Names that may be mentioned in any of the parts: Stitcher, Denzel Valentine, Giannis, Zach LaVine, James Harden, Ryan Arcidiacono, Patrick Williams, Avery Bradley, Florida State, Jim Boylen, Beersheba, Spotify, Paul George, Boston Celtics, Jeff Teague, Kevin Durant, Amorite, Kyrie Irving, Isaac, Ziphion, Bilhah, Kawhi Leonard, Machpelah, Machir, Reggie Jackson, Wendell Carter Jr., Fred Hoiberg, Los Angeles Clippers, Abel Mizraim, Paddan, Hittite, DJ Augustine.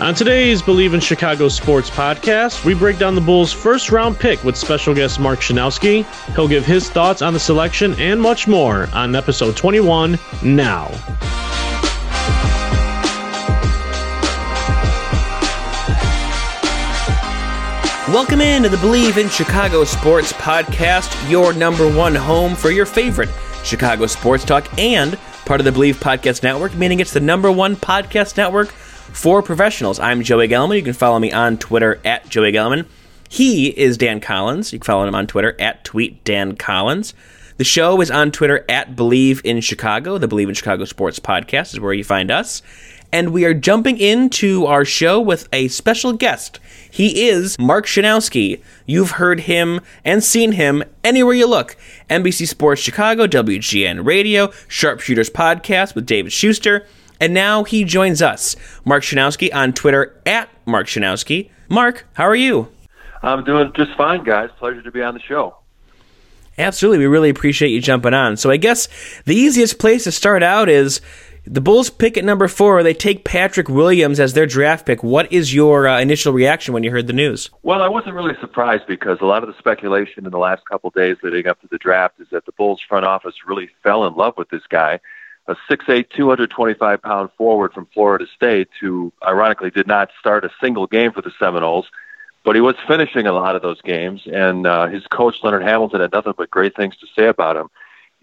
On today's Believe in Chicago Sports podcast, we break down the Bulls' first-round pick with special guest Mark Schanowski. He'll give his thoughts on the selection and much more on episode 21 now. Welcome in to the Believe in Chicago Sports podcast, your number one home for your favorite Chicago sports talk and part of the Believe Podcast Network, meaning it's the number one podcast network for professionals. I'm Joey Gelman. You can follow me on Twitter at Joey Gelman. He is Dan Collins. You can follow him on Twitter at TweetDanCollins. The show is on Twitter at Believe in Chicago. The Believe in Chicago Sports Podcast is where you find us. And we are jumping into our show with a special guest. He is Mark Schanowski. You've heard him and seen him anywhere you look. NBC Sports Chicago, WGN Radio, Sharpshooters Podcast with David Schuster. And now he joins us, Mark Schanowski, on Twitter, at Mark Schanowski. Mark, how are you? I'm doing just fine, guys. Pleasure to be on the show. Absolutely. We really appreciate you jumping on. So I guess the easiest place to start out is the Bulls pick at number 4. They take Patrick Williams as their draft pick. What is your initial reaction when you heard the news? Well, I wasn't really surprised because a lot of the speculation in the last couple days leading up to the draft is that the Bulls front office really fell in love with this guy, a 6'8", 225-pound forward from Florida State who, ironically, did not start a single game for the Seminoles, but he was finishing a lot of those games, and his coach, Leonard Hamilton, had nothing but great things to say about him.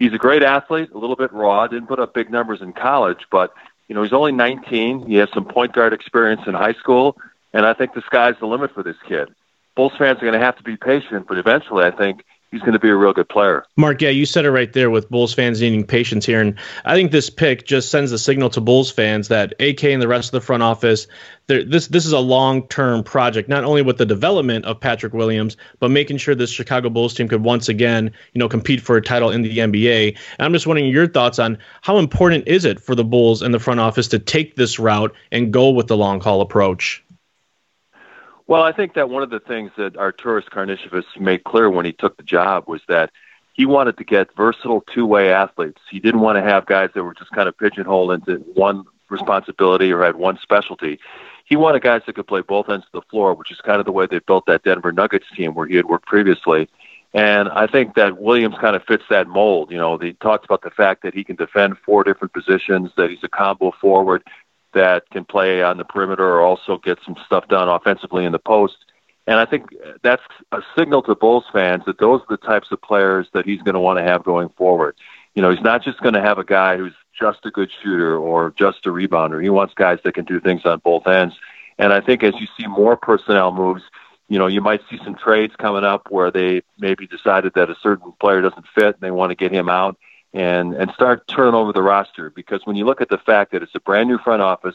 He's a great athlete, a little bit raw, didn't put up big numbers in college, but you know he's only 19. He has some point guard experience in high school, and I think the sky's the limit for this kid. Bulls fans are going to have to be patient, but eventually, I think, he's going to be a real good player. Mark, yeah, you said it right there with Bulls fans needing patience here. And I think this pick just sends a signal to Bulls fans that AK and the rest of the front office, this is a long-term project, not only with the development of Patrick Williams, but making sure this Chicago Bulls team could once again, you know, compete for a title in the NBA. And I'm just wondering your thoughts on how important is it for the Bulls and the front office to take this route and go with the long-haul approach? Well, I think that one of the things that Arturas Karnisovas made clear when he took the job was that he wanted to get versatile two-way athletes. He didn't want to have guys that were just kind of pigeonholed into one responsibility or had one specialty. He wanted guys that could play both ends of the floor, which is kind of the way they built that Denver Nuggets team where he had worked previously. And I think that Williams kind of fits that mold. You know, they talked about the fact that he can defend four different positions, that he's a combo forward that can play on the perimeter or also get some stuff done offensively in the post. And I think that's a signal to Bulls fans that those are the types of players that he's going to want to have going forward. You know, he's not just going to have a guy who's just a good shooter or just a rebounder. He wants guys that can do things on both ends. And I think as you see more personnel moves, you know, you might see some trades coming up where they maybe decided that a certain player doesn't fit and they want to get him out and start turning over the roster. Because when you look at the fact that it's a brand-new front office,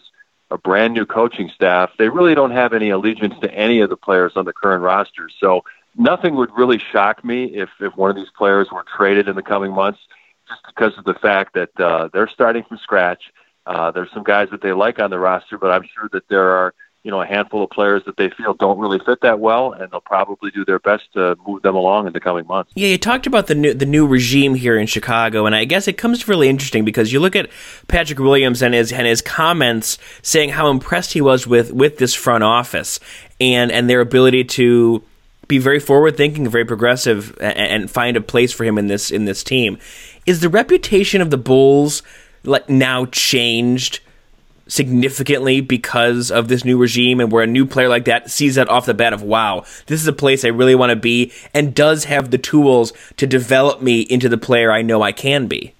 a brand-new coaching staff, they really don't have any allegiance to any of the players on the current roster. So nothing would really shock me if one of these players were traded in the coming months just because of the fact that they're starting from scratch. There's some guys that they like on the roster, but I'm sure that there are, you know, a handful of players that they feel don't really fit that well, and they'll probably do their best to move them along in the coming months. Yeah, you talked about the new regime here in Chicago, and I guess it comes really interesting because you look at Patrick Williams and his comments saying how impressed he was with this front office and their ability to be very forward-thinking, very progressive, and find a place for him in this team. Is the reputation of the Bulls like now changed significantly because of this new regime, and where a new player like that sees that off the bat of, wow, this is a place I really want to be and does have the tools to develop me into the player I know I can be?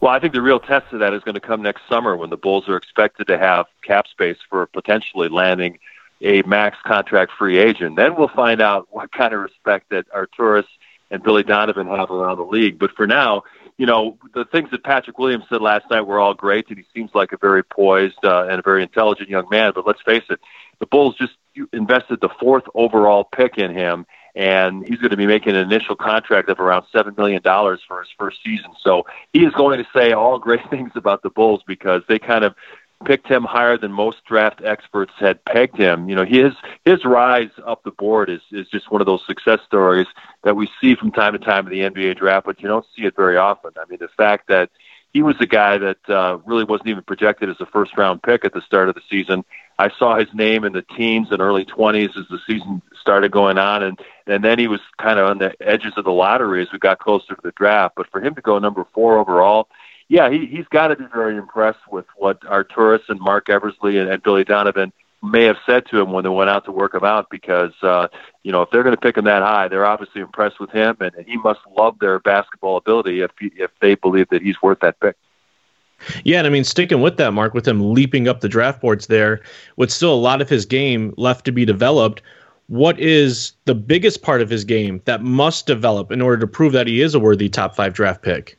Well, I think the real test of that is going to come next summer when the Bulls are expected to have cap space for potentially landing a max contract free agent. Then we'll find out what kind of respect that Arturas and Billy Donovan have around the league. But for now, you know, the things that Patrick Williams said last night were all great, and he seems like a very poised and a very intelligent young man. But let's face it, the Bulls just invested the 4th overall pick in him, and he's going to be making an initial contract of around $7 million for his first season. So he is going to say all great things about the Bulls because they kind of picked him higher than most draft experts had pegged him. You know, his rise up the board is just one of those success stories that we see from time to time in the NBA draft, but you don't see it very often. I mean, the fact that, he was the guy that really wasn't even projected as a first-round pick at the start of the season. I saw his name in the teens and early 20s as the season started going on, and then he was kind of on the edges of the lottery as we got closer to the draft. But for him to go number 4 overall, yeah, he's got to be very impressed with what Arturas and Mark Eversley and Billy Donovan may have said to him when they went out to work him out, because if they're going to pick him that high, they're obviously impressed with him, and he must love their basketball ability if they believe that he's worth that pick. Yeah, and I mean, sticking with that, Mark, with him leaping up the draft boards there, with still a lot of his game left to be developed, what is the biggest part of his game that must develop in order to prove that he is a worthy top 5 draft pick?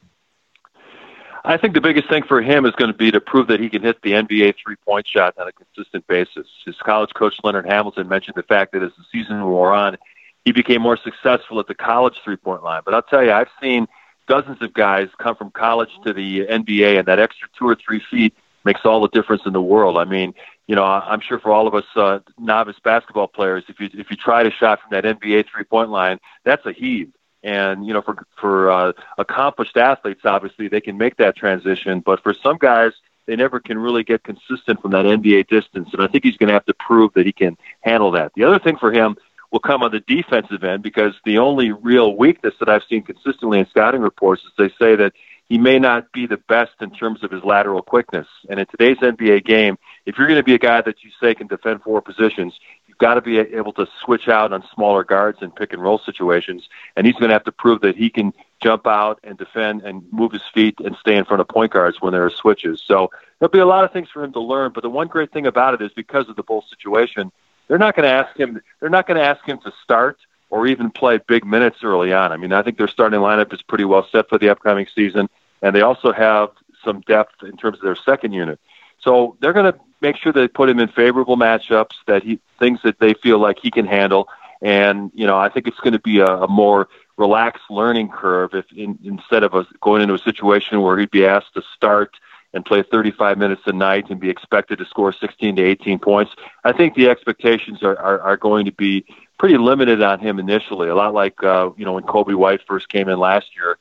I think the biggest thing for him is going to be to prove that he can hit the NBA three-point shot on a consistent basis. His college coach, Leonard Hamilton, mentioned the fact that as the season wore on, he became more successful at the college three-point line. But I'll tell you, I've seen dozens of guys come from college to the NBA, and that extra 2 or 3 feet makes all the difference in the world. I mean, I'm sure for all of us novice basketball players, if you try to shot from that NBA three-point line, that's a heave. And, for accomplished athletes, obviously, they can make that transition. But for some guys, they never can really get consistent from that NBA distance. And I think he's going to have to prove that he can handle that. The other thing for him will come on the defensive end, because the only real weakness that I've seen consistently in scouting reports is they say that he may not be the best in terms of his lateral quickness. And in today's NBA game, if you're going to be a guy that you say can defend 4 positions, you've got to be able to switch out on smaller guards in pick-and-roll situations, and he's going to have to prove that he can jump out and defend and move his feet and stay in front of point guards when there are switches. So there'll be a lot of things for him to learn, but the one great thing about it is because of the Bulls situation, they're not going to ask him to start or even play big minutes early on. I mean, I think their starting lineup is pretty well set for the upcoming season, and they also have some depth in terms of their second unit. So they're going to make sure they put him in favorable matchups, things that they feel like he can handle. And, I think it's going to be a more relaxed learning curve instead of going into a situation where he'd be asked to start and play 35 minutes a night and be expected to score 16 to 18 points. I think the expectations are going to be pretty limited on him initially, a lot like, when Coby White first came in last year.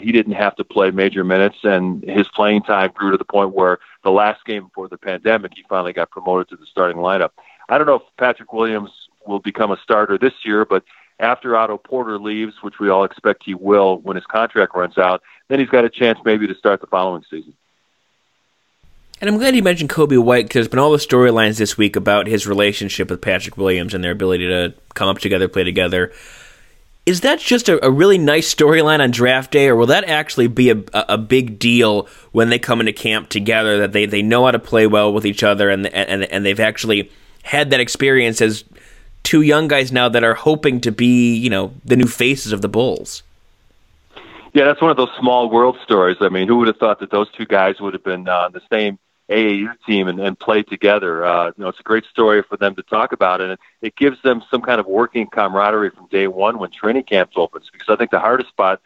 He didn't have to play major minutes, and his playing time grew to the point where the last game before the pandemic, he finally got promoted to the starting lineup. I don't know if Patrick Williams will become a starter this year, but after Otto Porter leaves, which we all expect he will when his contract runs out, then he's got a chance maybe to start the following season. And I'm glad you mentioned Coby White, because there's been all the storylines this week about his relationship with Patrick Williams and their ability to come up together, play together. Is that just a really nice storyline on draft day, or will that actually be a big deal when they come into camp together, that they know how to play well with each other and they've actually had that experience as two young guys now that are hoping to be, the new faces of the Bulls? Yeah, that's one of those small world stories. I mean, who would have thought that those two guys would have been on the same AAU team and play together? It's a great story for them to talk about, and it gives them some kind of working camaraderie from day one when training camps opens, because I think the hardest part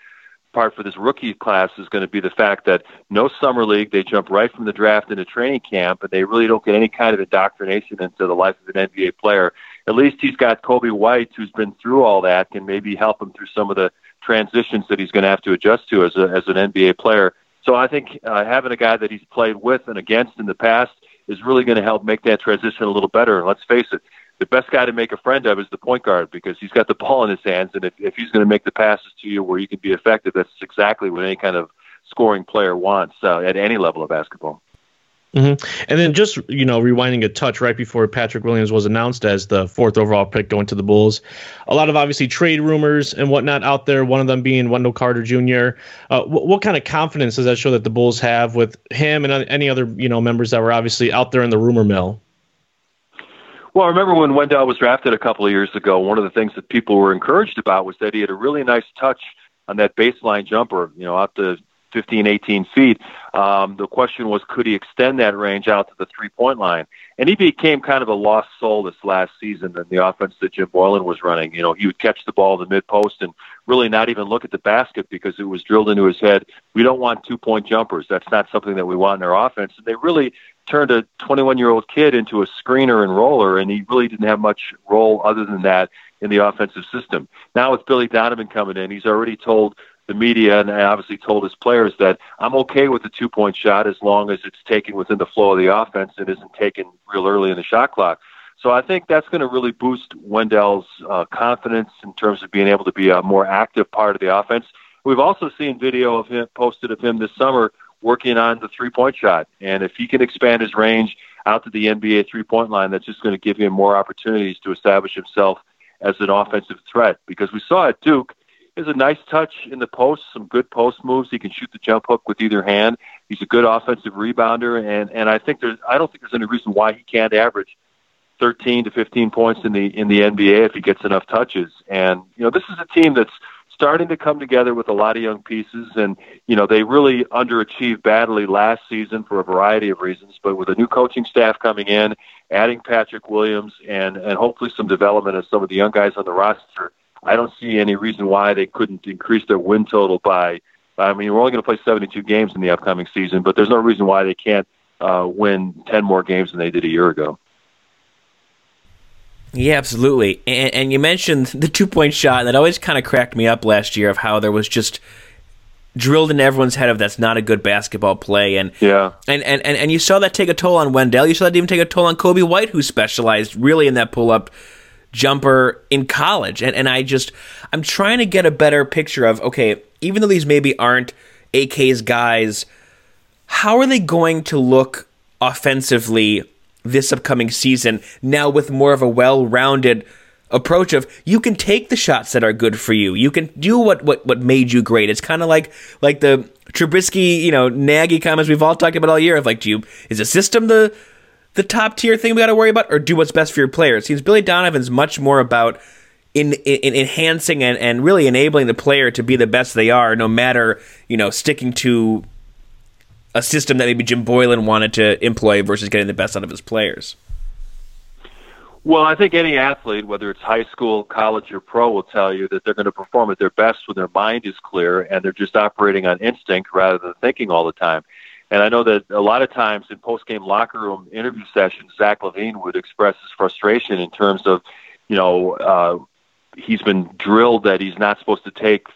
for this rookie class is going to be the fact that no summer league, they jump right from the draft into training camp, and they really don't get any kind of indoctrination into the life of an NBA player. At least he's got Coby White, who's been through all that, can maybe help him through some of the transitions that he's going to have to adjust to as an NBA player. So I think having a guy that he's played with and against in the past is really going to help make that transition a little better. And let's face it, the best guy to make a friend of is the point guard, because he's got the ball in his hands, and if he's going to make the passes to you where you can be effective, that's exactly what any kind of scoring player wants at any level of basketball. Mm-hmm. And then just, rewinding a touch right before Patrick Williams was announced as the 4th overall pick going to the Bulls, a lot of obviously trade rumors and whatnot out there, one of them being Wendell Carter Jr. What kind of confidence does that show that the Bulls have with him and any other, members that were obviously out there in the rumor mill? Well, I remember when Wendell was drafted a couple of years ago, one of the things that people were encouraged about was that he had a really nice touch on that baseline jumper, out to 15, 18 feet. The question was, could he extend that range out to the three-point line? And he became kind of a lost soul this last season in the offense that Jim Boylen was running. He would catch the ball in the mid-post and really not even look at the basket, because it was drilled into his head, we don't want two-point jumpers. That's not something that we want in our offense. And they really turned a 21-year-old kid into a screener and roller, and he really didn't have much role other than that in the offensive system. Now with Billy Donovan coming in, he's already told the media and obviously told his players that I'm okay with the two-point shot as long as it's taken within the flow of the offense and isn't taken real early in the shot clock. So I think that's going to really boost Wendell's confidence in terms of being able to be a more active part of the offense. We've also seen video of him posted of him this summer working on the three-point shot. And if he can expand his range out to the NBA three-point line, that's just going to give him more opportunities to establish himself as an offensive threat. Because we saw at Duke, there's a nice touch in the post, some good post moves. He can shoot the jump hook with either hand. He's a good offensive rebounder. And I don't think there's any reason why he can't average 13 to 15 points in the NBA if he gets enough touches. And, you know, this is a team that's starting to come together with a lot of young pieces, and you know they really underachieved badly last season for a variety of reasons. But with a new coaching staff coming in, adding Patrick Williams, and hopefully some development of some of the young guys on the roster, I don't see any reason why they couldn't increase their win total by. I mean, we're only going to play 72 games in the upcoming season, but there's no reason why they can't win 10 more games than they did a year ago. Yeah, absolutely. And you mentioned the two-point shot. That always kind of cracked me up last year of how there was just drilled in everyone's head of that's not a good basketball play. And yeah. And you saw that take a toll on Wendell. You saw that even take a toll on Coby White, who specialized really in that pull-up jumper in college. And I'm trying to get a better picture of, okay, even though these maybe aren't AK's guys, how are they going to look offensively this upcoming season, now with more of a well-rounded approach of you can take the shots that are good for you. You can do what made you great. It's kind of like the Trubisky, naggy comments we've all talked about all year of like, is the system the top-tier thing we got to worry about, or do what's best for your player? It seems Billy Donovan's much more about in enhancing and really enabling the player to be the best they are, no matter, sticking to a system that maybe Jim Boylen wanted to employ versus getting the best out of his players. Well, I think any athlete, whether it's high school, college, or pro, will tell you that they're going to perform at their best when their mind is clear and they're just operating on instinct rather than thinking all the time. And I know that a lot of times in post-game locker room interview sessions, Zach LaVine would express his frustration in terms of, he's been drilled that he's not supposed to take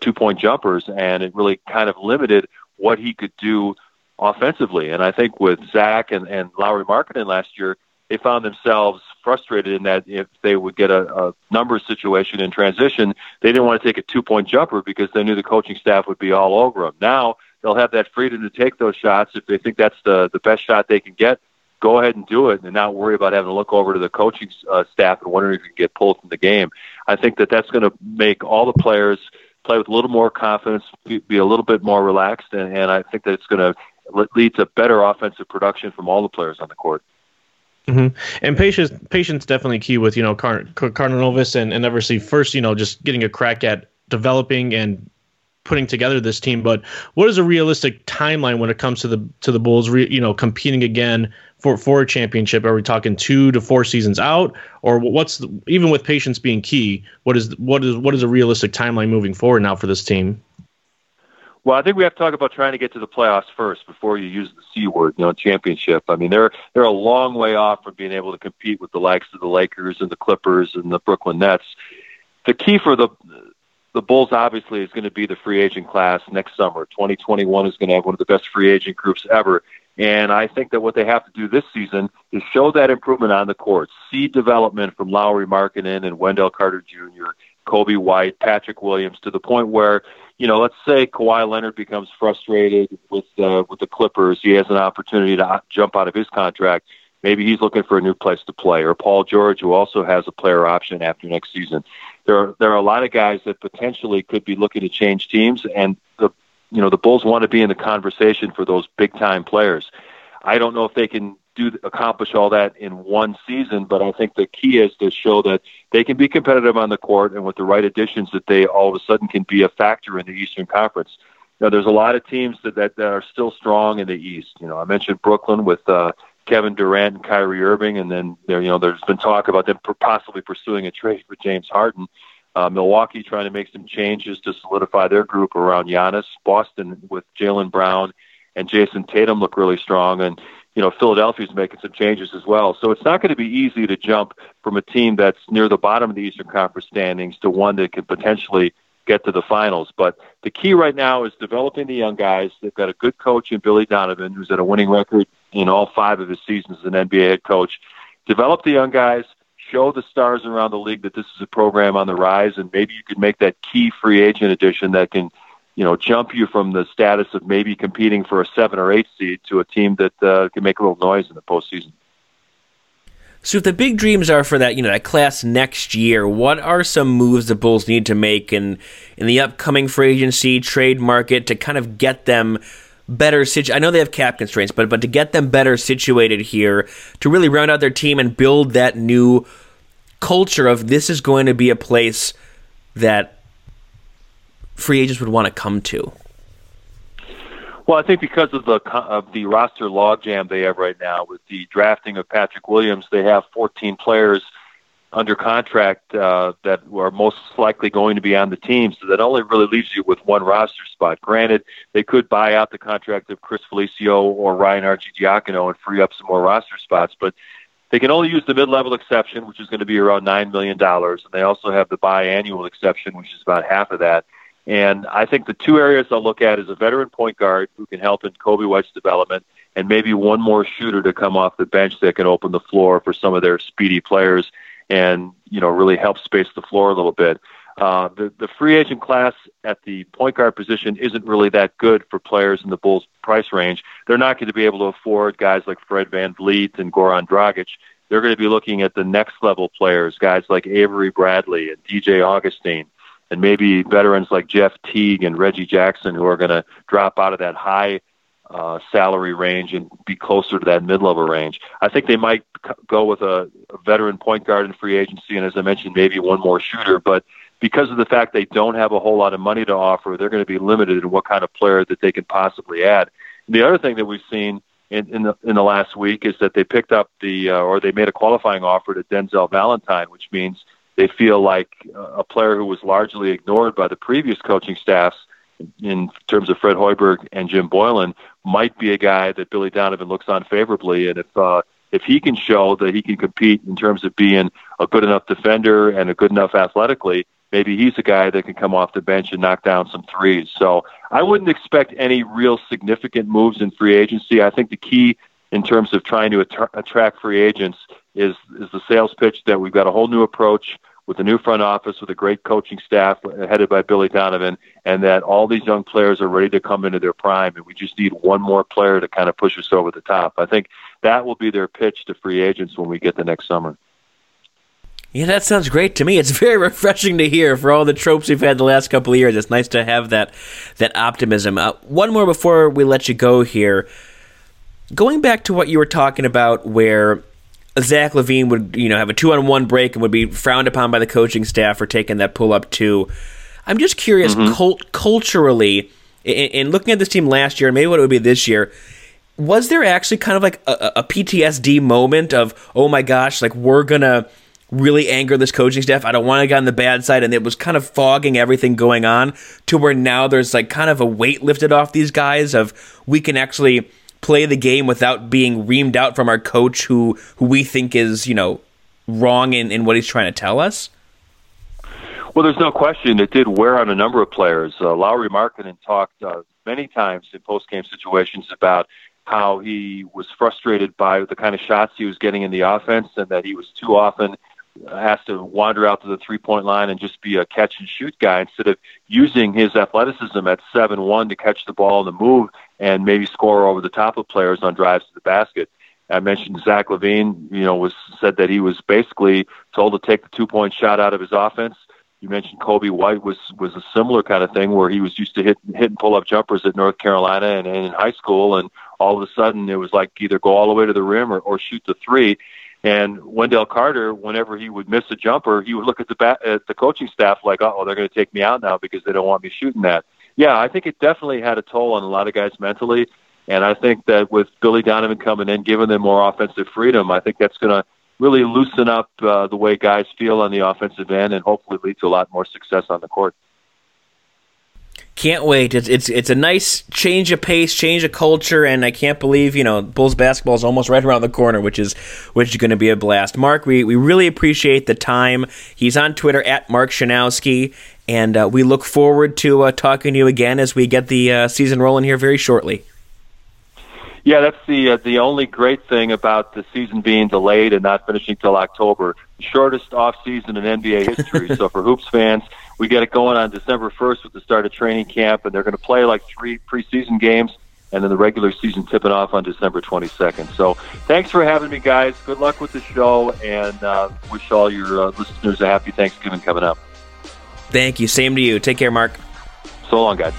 two-point jumpers, and it really kind of limited what he could do offensively. And I think with Zach and Lauri Markkanen last year, they found themselves frustrated in that if they would get a numbers situation in transition, they didn't want to take a two-point jumper because they knew the coaching staff would be all over them. Now they'll have that freedom to take those shots. If they think that's the best shot they can get, go ahead and do it and not worry about having to look over to the coaching staff and wondering if you can get pulled from the game. I think that's going to make all the players play with a little more confidence, be a little bit more relaxed, and I think that it's going to lead to better offensive production from all the players on the court. Mm-hmm. And patience definitely key with, Karnisovas and Eversley first, just getting a crack at developing and putting together this team. But what is a realistic timeline when it comes to the Bulls, competing again for a championship? Are we talking 2 to 4 seasons out, or even with patience being key? What is a realistic timeline moving forward now for this team? Well, I think we have to talk about trying to get to the playoffs first before you use the C word, championship. I mean, they're a long way off from being able to compete with the likes of the Lakers and the Clippers and the Brooklyn Nets. The key for the Bulls, obviously, is going to be the free agent class next summer. 2021 is going to have one of the best free agent groups ever. And I think that what they have to do this season is show that improvement on the court, see development from Lauri Markkanen and Wendell Carter Jr., Coby White, Patrick Williams, to the point where, let's say Kawhi Leonard becomes frustrated with the Clippers. He has an opportunity to jump out of his contract. Maybe he's looking for a new place to play, or Paul George, who also has a player option after next season. There are a lot of guys that potentially could be looking to change teams, and the Bulls want to be in the conversation for those big-time players. I don't know if they can accomplish all that in one season, but I think the key is to show that they can be competitive on the court, and with the right additions that they all of a sudden can be a factor in the Eastern Conference. Now, there's a lot of teams that are still strong in the East. I mentioned Brooklyn with Kevin Durant and Kyrie Irving, and then there's been talk about them possibly pursuing a trade for James Harden. Milwaukee trying to make some changes to solidify their group around Giannis. Boston with Jaylen Brown and Jason Tatum look really strong. And, Philadelphia's making some changes as well. So it's not going to be easy to jump from a team that's near the bottom of the Eastern Conference standings to one that can potentially get to the finals. But the key right now is developing the young guys. They've got a good coach in Billy Donovan, who's at a winning record in all five of his seasons as an NBA head coach. Develop the young guys, show the stars around the league that this is a program on the rise, and maybe you can make that key free agent addition that can, you know, jump you from the status of maybe competing for a 7 or 8 seed to a team that can make a little noise in the postseason. So if the big dreams are for that, you know, that class next year, what are some moves the Bulls need to make in the upcoming free agency trade market to kind of get them better situated? I know they have cap constraints, but to get them better situated here, to really round out their team and build that new culture of this is going to be a place that free agents would want to come to. Well, I think because of the roster logjam they have right now with the drafting of Patrick Williams, they have 14 players under contract that are most likely going to be on the team. So that only really leaves you with one roster spot. Granted, they could buy out the contract of Chris Felicio or Ryan Arcidiacono and free up some more roster spots, but they can only use the mid-level exception, which is going to be around $9 million. And they also have the biannual exception, which is about half of that. And I think the two areas I'll look at is a veteran point guard who can help in Coby White's development and maybe one more shooter to come off the bench that can open the floor for some of their speedy players and, you know, really help space the floor a little bit. The free agent class at the point guard position isn't really that good for players in the Bulls' price range. They're not going to be able to afford guys like Fred VanVleet and Goran Dragic. They're going to be looking at the next level players, guys like Avery Bradley and DJ Augustine, and maybe veterans like Jeff Teague and Reggie Jackson, who are going to drop out of that high salary range and be closer to that mid-level range. I think they might go with a veteran point guard in free agency, and as I mentioned, maybe one more shooter. But because of the fact they don't have a whole lot of money to offer, they're going to be limited in what kind of player that they can possibly add. And the other thing that we've seen in the last week is that they picked up or they made a qualifying offer to Denzel Valentine, which means they feel like a player who was largely ignored by the previous coaching staffs in terms of Fred Hoiberg and Jim Boylen might be a guy that Billy Donovan looks on favorably. And if he can show that he can compete in terms of being a good enough defender and a good enough athletically, maybe he's a guy that can come off the bench and knock down some threes. So I wouldn't expect any real significant moves in free agency. I think the key in terms of trying to attract free agents is the sales pitch that we've got a whole new approach with a new front office, with a great coaching staff headed by Billy Donovan, and that all these young players are ready to come into their prime, and we just need one more player to kind of push us over the top. I think that will be their pitch to free agents when we get to next summer. Yeah, that sounds great to me. It's very refreshing to hear for all the tropes we've had the last couple of years. It's nice to have that optimism. One more before we let you go here. Going back to what you were talking about where Zach LaVine would, you know, have a 2-on-1 break and would be frowned upon by the coaching staff for taking that pull-up two. I'm just curious, culturally, in looking at this team last year and maybe what it would be this year, was there actually kind of like a PTSD moment of, oh my gosh, like we're going to really anger this coaching staff. I don't want to get on the bad side. And it was kind of fogging everything going on to where now there's like kind of a weight lifted off these guys of we can actually play the game without being reamed out from our coach who we think is, you know, wrong in what he's trying to tell us? Well, there's no question it did wear on a number of players. Lauri Markkanen talked many times in post-game situations about how he was frustrated by the kind of shots he was getting in the offense and that he was too often asked to wander out to the three-point line and just be a catch-and-shoot guy instead of using his athleticism at 7-1 to catch the ball on the move and maybe score over the top of players on drives to the basket. I mentioned Zach LaVine, you know, said that he was basically told to take the two-point shot out of his offense. You mentioned Coby White was a similar kind of thing where he was used to hit and pull-up jumpers at North Carolina and in high school, and all of a sudden it was like either go all the way to the rim or shoot the three. And Wendell Carter, whenever he would miss a jumper, he would look at the coaching staff like, uh-oh, they're going to take me out now because they don't want me shooting that. Yeah, I think it definitely had a toll on a lot of guys mentally. And I think that with Billy Donovan coming in, giving them more offensive freedom, I think that's going to really loosen up the way guys feel on the offensive end and hopefully lead to a lot more success on the court. Can't wait. It's a nice change of pace, change of culture, and I can't believe, Bulls basketball is almost right around the corner, which is going to be a blast. Mark, we really appreciate the time. He's on Twitter at Mark Schanowski, and we look forward to talking to you again as we get the season rolling here very shortly. Yeah, that's the only great thing about the season being delayed and not finishing till October. Shortest off season in NBA history. So for Hoops fans, we get it going on December 1st with the start of training camp, and they're going to play like 3 preseason games, and then the regular season tipping off on December 22nd. So thanks for having me, guys. Good luck with the show, and wish all your listeners a happy Thanksgiving coming up. Thank you. Same to you. Take care, Mark. So long, guys.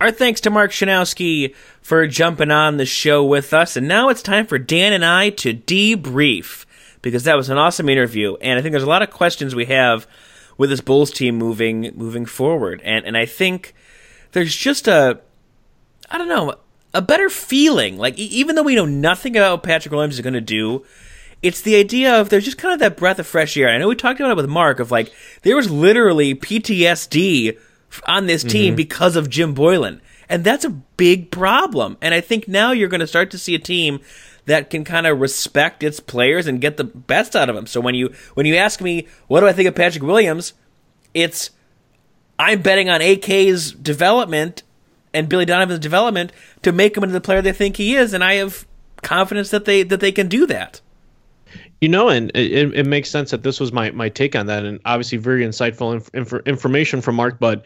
Our thanks to Mark Schanowski for jumping on the show with us. And now it's time for Dan and I to debrief, because that was an awesome interview. And I think there's a lot of questions we have with this Bulls team moving forward. And I think there's just a better feeling. Like, even though we know nothing about what Patrick Williams is going to do, it's the idea of there's just kind of that breath of fresh air. I know we talked about it with Mark of, like, there was literally PTSD on this team because of Jim Boylen. And that's a big problem. And I think now you're going to start to see a team that can kind of respect its players and get the best out of them. So when you ask me, what do I think of Patrick Williams? It's, I'm betting on AK's development and Billy Donovan's development to make him into the player they think he is. And I have confidence that they can do that. And it makes sense that this was my take on that, and obviously very insightful information from Mark, but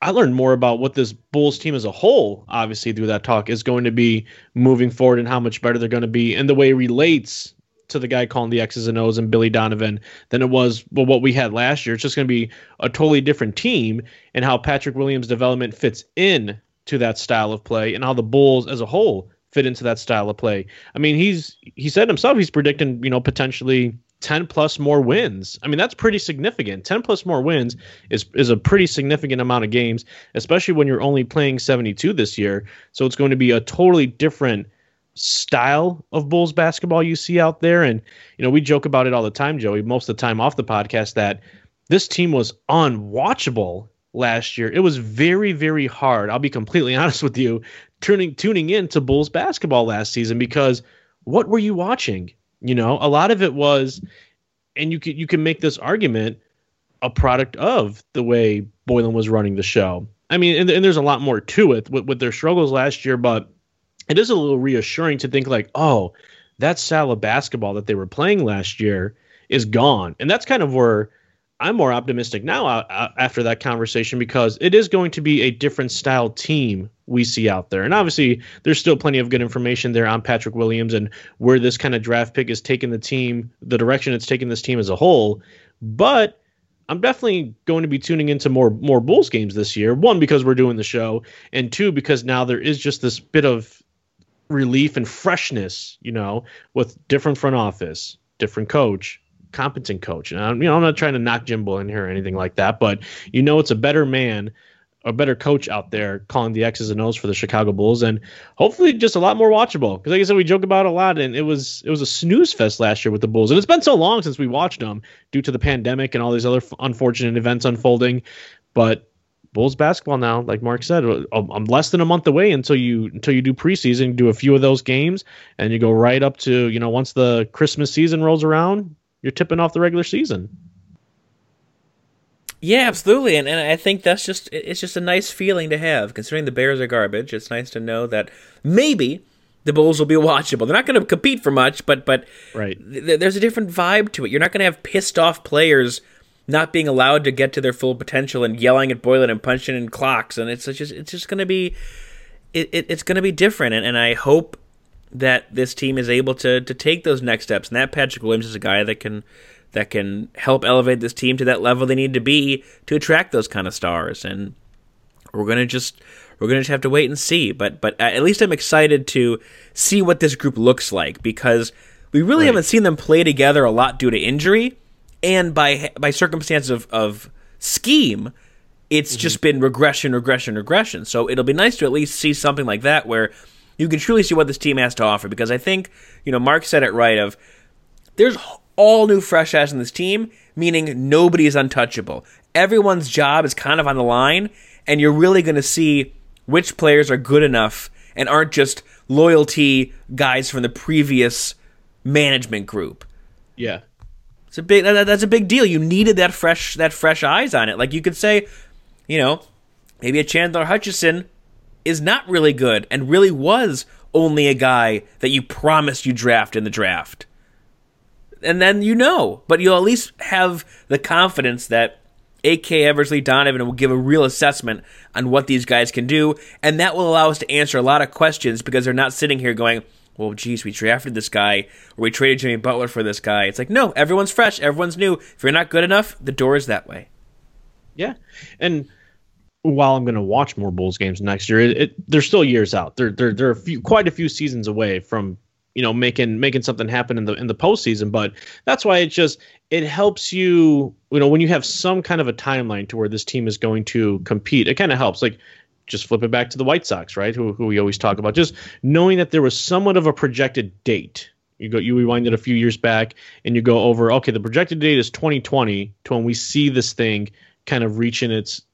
I learned more about what this Bulls team as a whole, obviously through that talk, is going to be moving forward and how much better they're going to be, and the way it relates to the guy calling the X's and O's and Billy Donovan than it was what we had last year. It's just going to be a totally different team, and how Patrick Williams' development fits in to that style of play, and how the Bulls as a whole fit into that style of play. I mean, he said himself he's predicting, potentially 10 plus more wins. I mean, that's pretty significant. 10 plus more wins is a pretty significant amount of games, especially when you're only playing 72 this year. So it's going to be a totally different style of Bulls basketball you see out there. And, we joke about it all the time, Joey, most of the time off the podcast, that this team was unwatchable last year. It was very, very hard. I'll be completely honest with you, tuning into Bulls basketball last season, because what were you watching? A lot of it was, and you can make this argument, a product of the way Boylen was running the show. I mean, and there's a lot more to it with their struggles last year, but it is a little reassuring to think like, oh, that style of basketball that they were playing last year is gone. And that's kind of where I'm more optimistic now after that conversation, because it is going to be a different style team we see out there. And obviously there's still plenty of good information there on Patrick Williams and where this kind of draft pick is taking the team, the direction it's taking this team as a whole. But I'm definitely going to be tuning into more Bulls games this year. One, because we're doing the show, and two, because now there is just this bit of relief and freshness, with different front office, different coach, competent coach. And I'm not trying to knock Jim Boylen here or anything like that, but it's a better man, a better coach out there calling the X's and O's for the Chicago Bulls, and hopefully just a lot more watchable. Because like I said, we joke about it a lot, and it was a snooze fest last year with the Bulls, and it's been so long since we watched them due to the pandemic and all these other unfortunate events unfolding. But Bulls basketball now, like Mark said, I'm less than a month away until you do preseason, do a few of those games, and you go right up to once the Christmas season rolls around, you're tipping off the regular season. Yeah, absolutely. And I think that's just, it's just a nice feeling to have. Considering the Bears are garbage, it's nice to know that maybe the Bulls will be watchable. They're not going to compete for much, but right, there's a different vibe to it. You're not going to have pissed off players not being allowed to get to their full potential and yelling at Boylen and punching in clocks. And it's just going to be, it's going to be different. And I hope that this team is able to take those next steps, and that Patrick Williams is a guy that can help elevate this team to that level they need to be to attract those kind of stars. And we're gonna just have to wait and see. But at least I'm excited to see what this group looks like, because we really haven't seen them play together a lot due to injury and by circumstances of scheme. It's just been regression. So it'll be nice to at least see something like that where you can truly see what this team has to offer, because I think, Mark said it right, of there's all new fresh ass in this team. meaning nobody is untouchable. Everyone's job is kind of on the line, and you're really going to see which players are good enough and aren't just loyalty guys from the previous management group. Yeah. It's a big, that's a big deal. You needed that fresh eyes on it. Like, you could say, you know, maybe a Chandler Hutchison is not really good and really was only a guy that you promised you draft in the draft. And then but you'll at least have the confidence that A.K. Eversley, Donovan will give a real assessment on what these guys can do, and that will allow us to answer a lot of questions because they're not sitting here going, well, geez, we drafted this guy, or we traded Jimmy Butler for this guy. It's like, no, everyone's fresh, everyone's new. If you're not good enough, the door is that way. Yeah, and while I'm going to watch more Bulls games next year, they're still years out. They're quite a few seasons away from making something happen in the postseason. But that's why it helps you, when you have some kind of a timeline to where this team is going to compete. It kind of helps, like, just flip it back to the White Sox, right? Who we always talk about. Just knowing that there was somewhat of a projected date. You rewind it a few years back and you go over, okay, the projected date is 2020 to when we see this thing kind of reaching its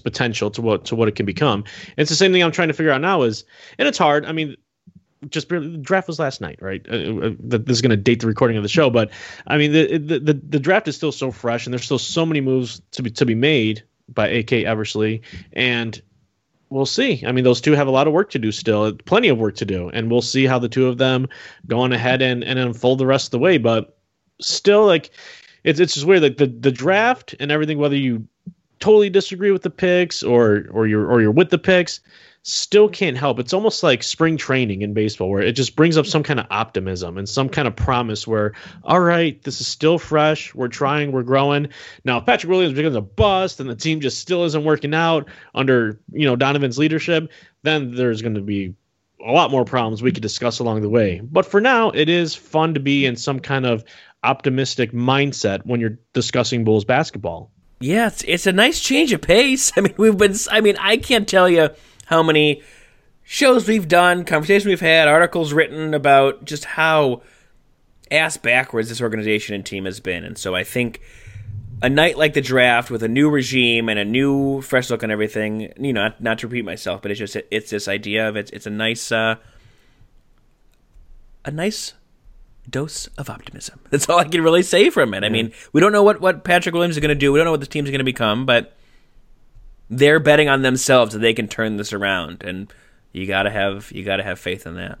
potential to what it can become. And it's the same thing I'm trying to figure out now is, and it's hard. I mean, just the draft was last night, right? This is going to date the recording of the show, but I mean, the draft is still so fresh, and there's still so many moves to be made by A.K. Eversley, and we'll see. I mean, those two have a lot of work to do still, plenty of work to do, and we'll see how the two of them go on ahead and unfold the rest of the way. But still, like, it's just weird, like the draft and everything. Whether you totally disagree with the picks or you're with the picks, still can't help. It's almost like spring training in baseball, where it just brings up some kind of optimism and some kind of promise where, all right, this is still fresh. We're trying, we're growing. Now, if Patrick Williams becomes a bust and the team just still isn't working out under, Donovan's leadership, then there's going to be a lot more problems we could discuss along the way. But for now, it is fun to be in some kind of optimistic mindset when you're discussing Bulls basketball. Yeah, it's a nice change of pace. I mean, I can't tell you how many shows we've done, conversations we've had, articles written about just how ass backwards this organization and team has been. And so I think a night like the draft with a new regime and a new fresh look on everything, not to repeat myself, but it's this idea of it's a nice dose of optimism. That's all I can really say from it. I mean, we don't know what Patrick Williams is going to do. We don't know what this team's going to become, but they're betting on themselves that they can turn this around, and you gotta have faith in that.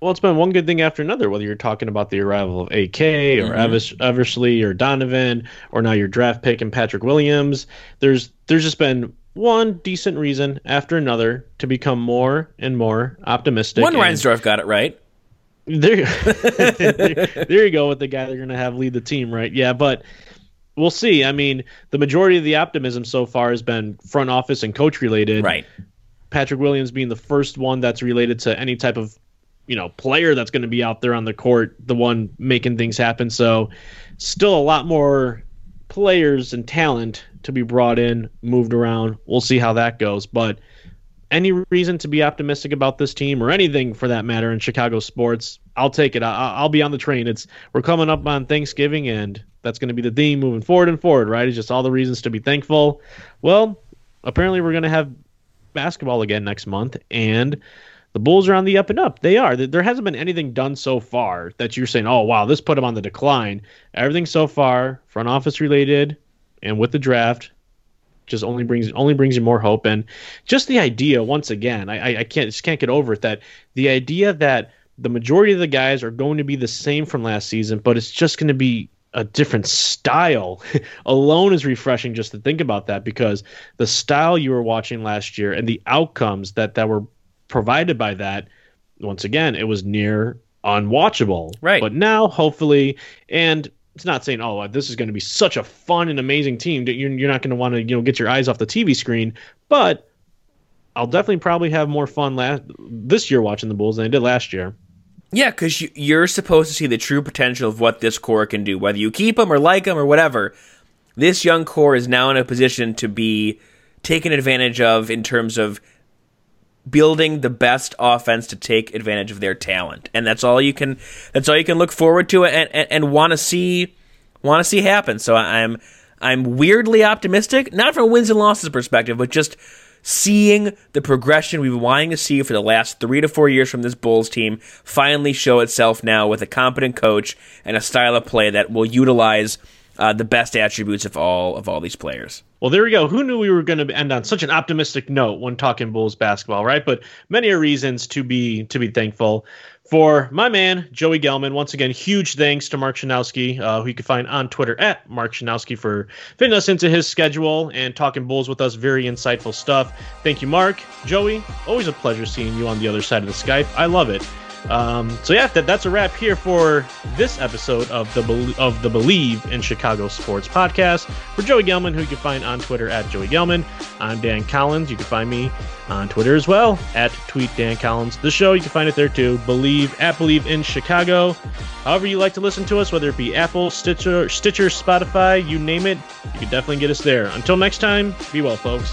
Well, it's been one good thing after another, whether you're talking about the arrival of AK or Eversley or Donovan, or now your draft pick and Patrick Williams. There's just been one decent reason after another to become more and more optimistic. One Reinsdorf got it right. There you go with the guy they're going to have lead the team, right? Yeah, but we'll see. I mean, the majority of the optimism so far has been front office and coach related. Right. Patrick Williams being the first one that's related to any type of, player that's going to be out there on the court, the one making things happen. So still a lot more players and talent to be brought in, moved around. We'll see how that goes. But any reason to be optimistic about this team or anything for that matter in Chicago sports, I'll take it. I'll be on the train. We're coming up on Thanksgiving, and that's going to be the theme moving forward, right? It's just all the reasons to be thankful. Well, apparently we're going to have basketball again next month, and the Bulls are on the up and up. They are. There hasn't been anything done so far that you're saying, oh, wow, this put them on the decline. Everything so far, front office related and with the draft, just only brings you more hope. And just the idea, once again, I just can't get over it, that the idea that the majority of the guys are going to be the same from last season, but it's just going to be a different style alone is refreshing just to think about that, because the style you were watching last year and the outcomes that were provided by that, once again, it was near unwatchable. Right. But now, hopefully, and it's not saying, oh, this is going to be such a fun and amazing team that you're not going to want to get your eyes off the TV screen, but I'll definitely probably have more fun this year watching the Bulls than I did last year. Yeah, because you're supposed to see the true potential of what this core can do. Whether you keep them or like them or whatever, this young core is now in a position to be taken advantage of in terms of building the best offense to take advantage of their talent. And that's all you can look forward to and want to see want to see happen. So I'm weirdly optimistic, not from a wins and losses perspective, but just seeing the progression we've been wanting to see for the last 3 to 4 years from this Bulls team finally show itself now with a competent coach and a style of play that will utilize the best attributes of all these players. Well, there we go. Who knew we were going to end on such an optimistic note when talking Bulls basketball, right? But many reasons to be thankful. For my man, Joey Gelman, once again, huge thanks to Mark Schanowski, who you can find on Twitter at Mark Schanowski, for fitting us into his schedule and talking Bulls with us. Very insightful stuff. Thank you, Mark. Joey, always a pleasure seeing you on the other side of the Skype. I love it. That's a wrap here for this episode of the Believe in Chicago Sports podcast. For Joey Gelman, who you can find on Twitter at Joey Gelman, I'm Dan Collins. You can find me on Twitter as well at Tweet Dan Collins. The show, you can find it there too. Believe in Chicago. However you like to listen to us, whether it be Apple, Stitcher, Spotify, you name it, you can definitely get us there. Until next time, be well, folks.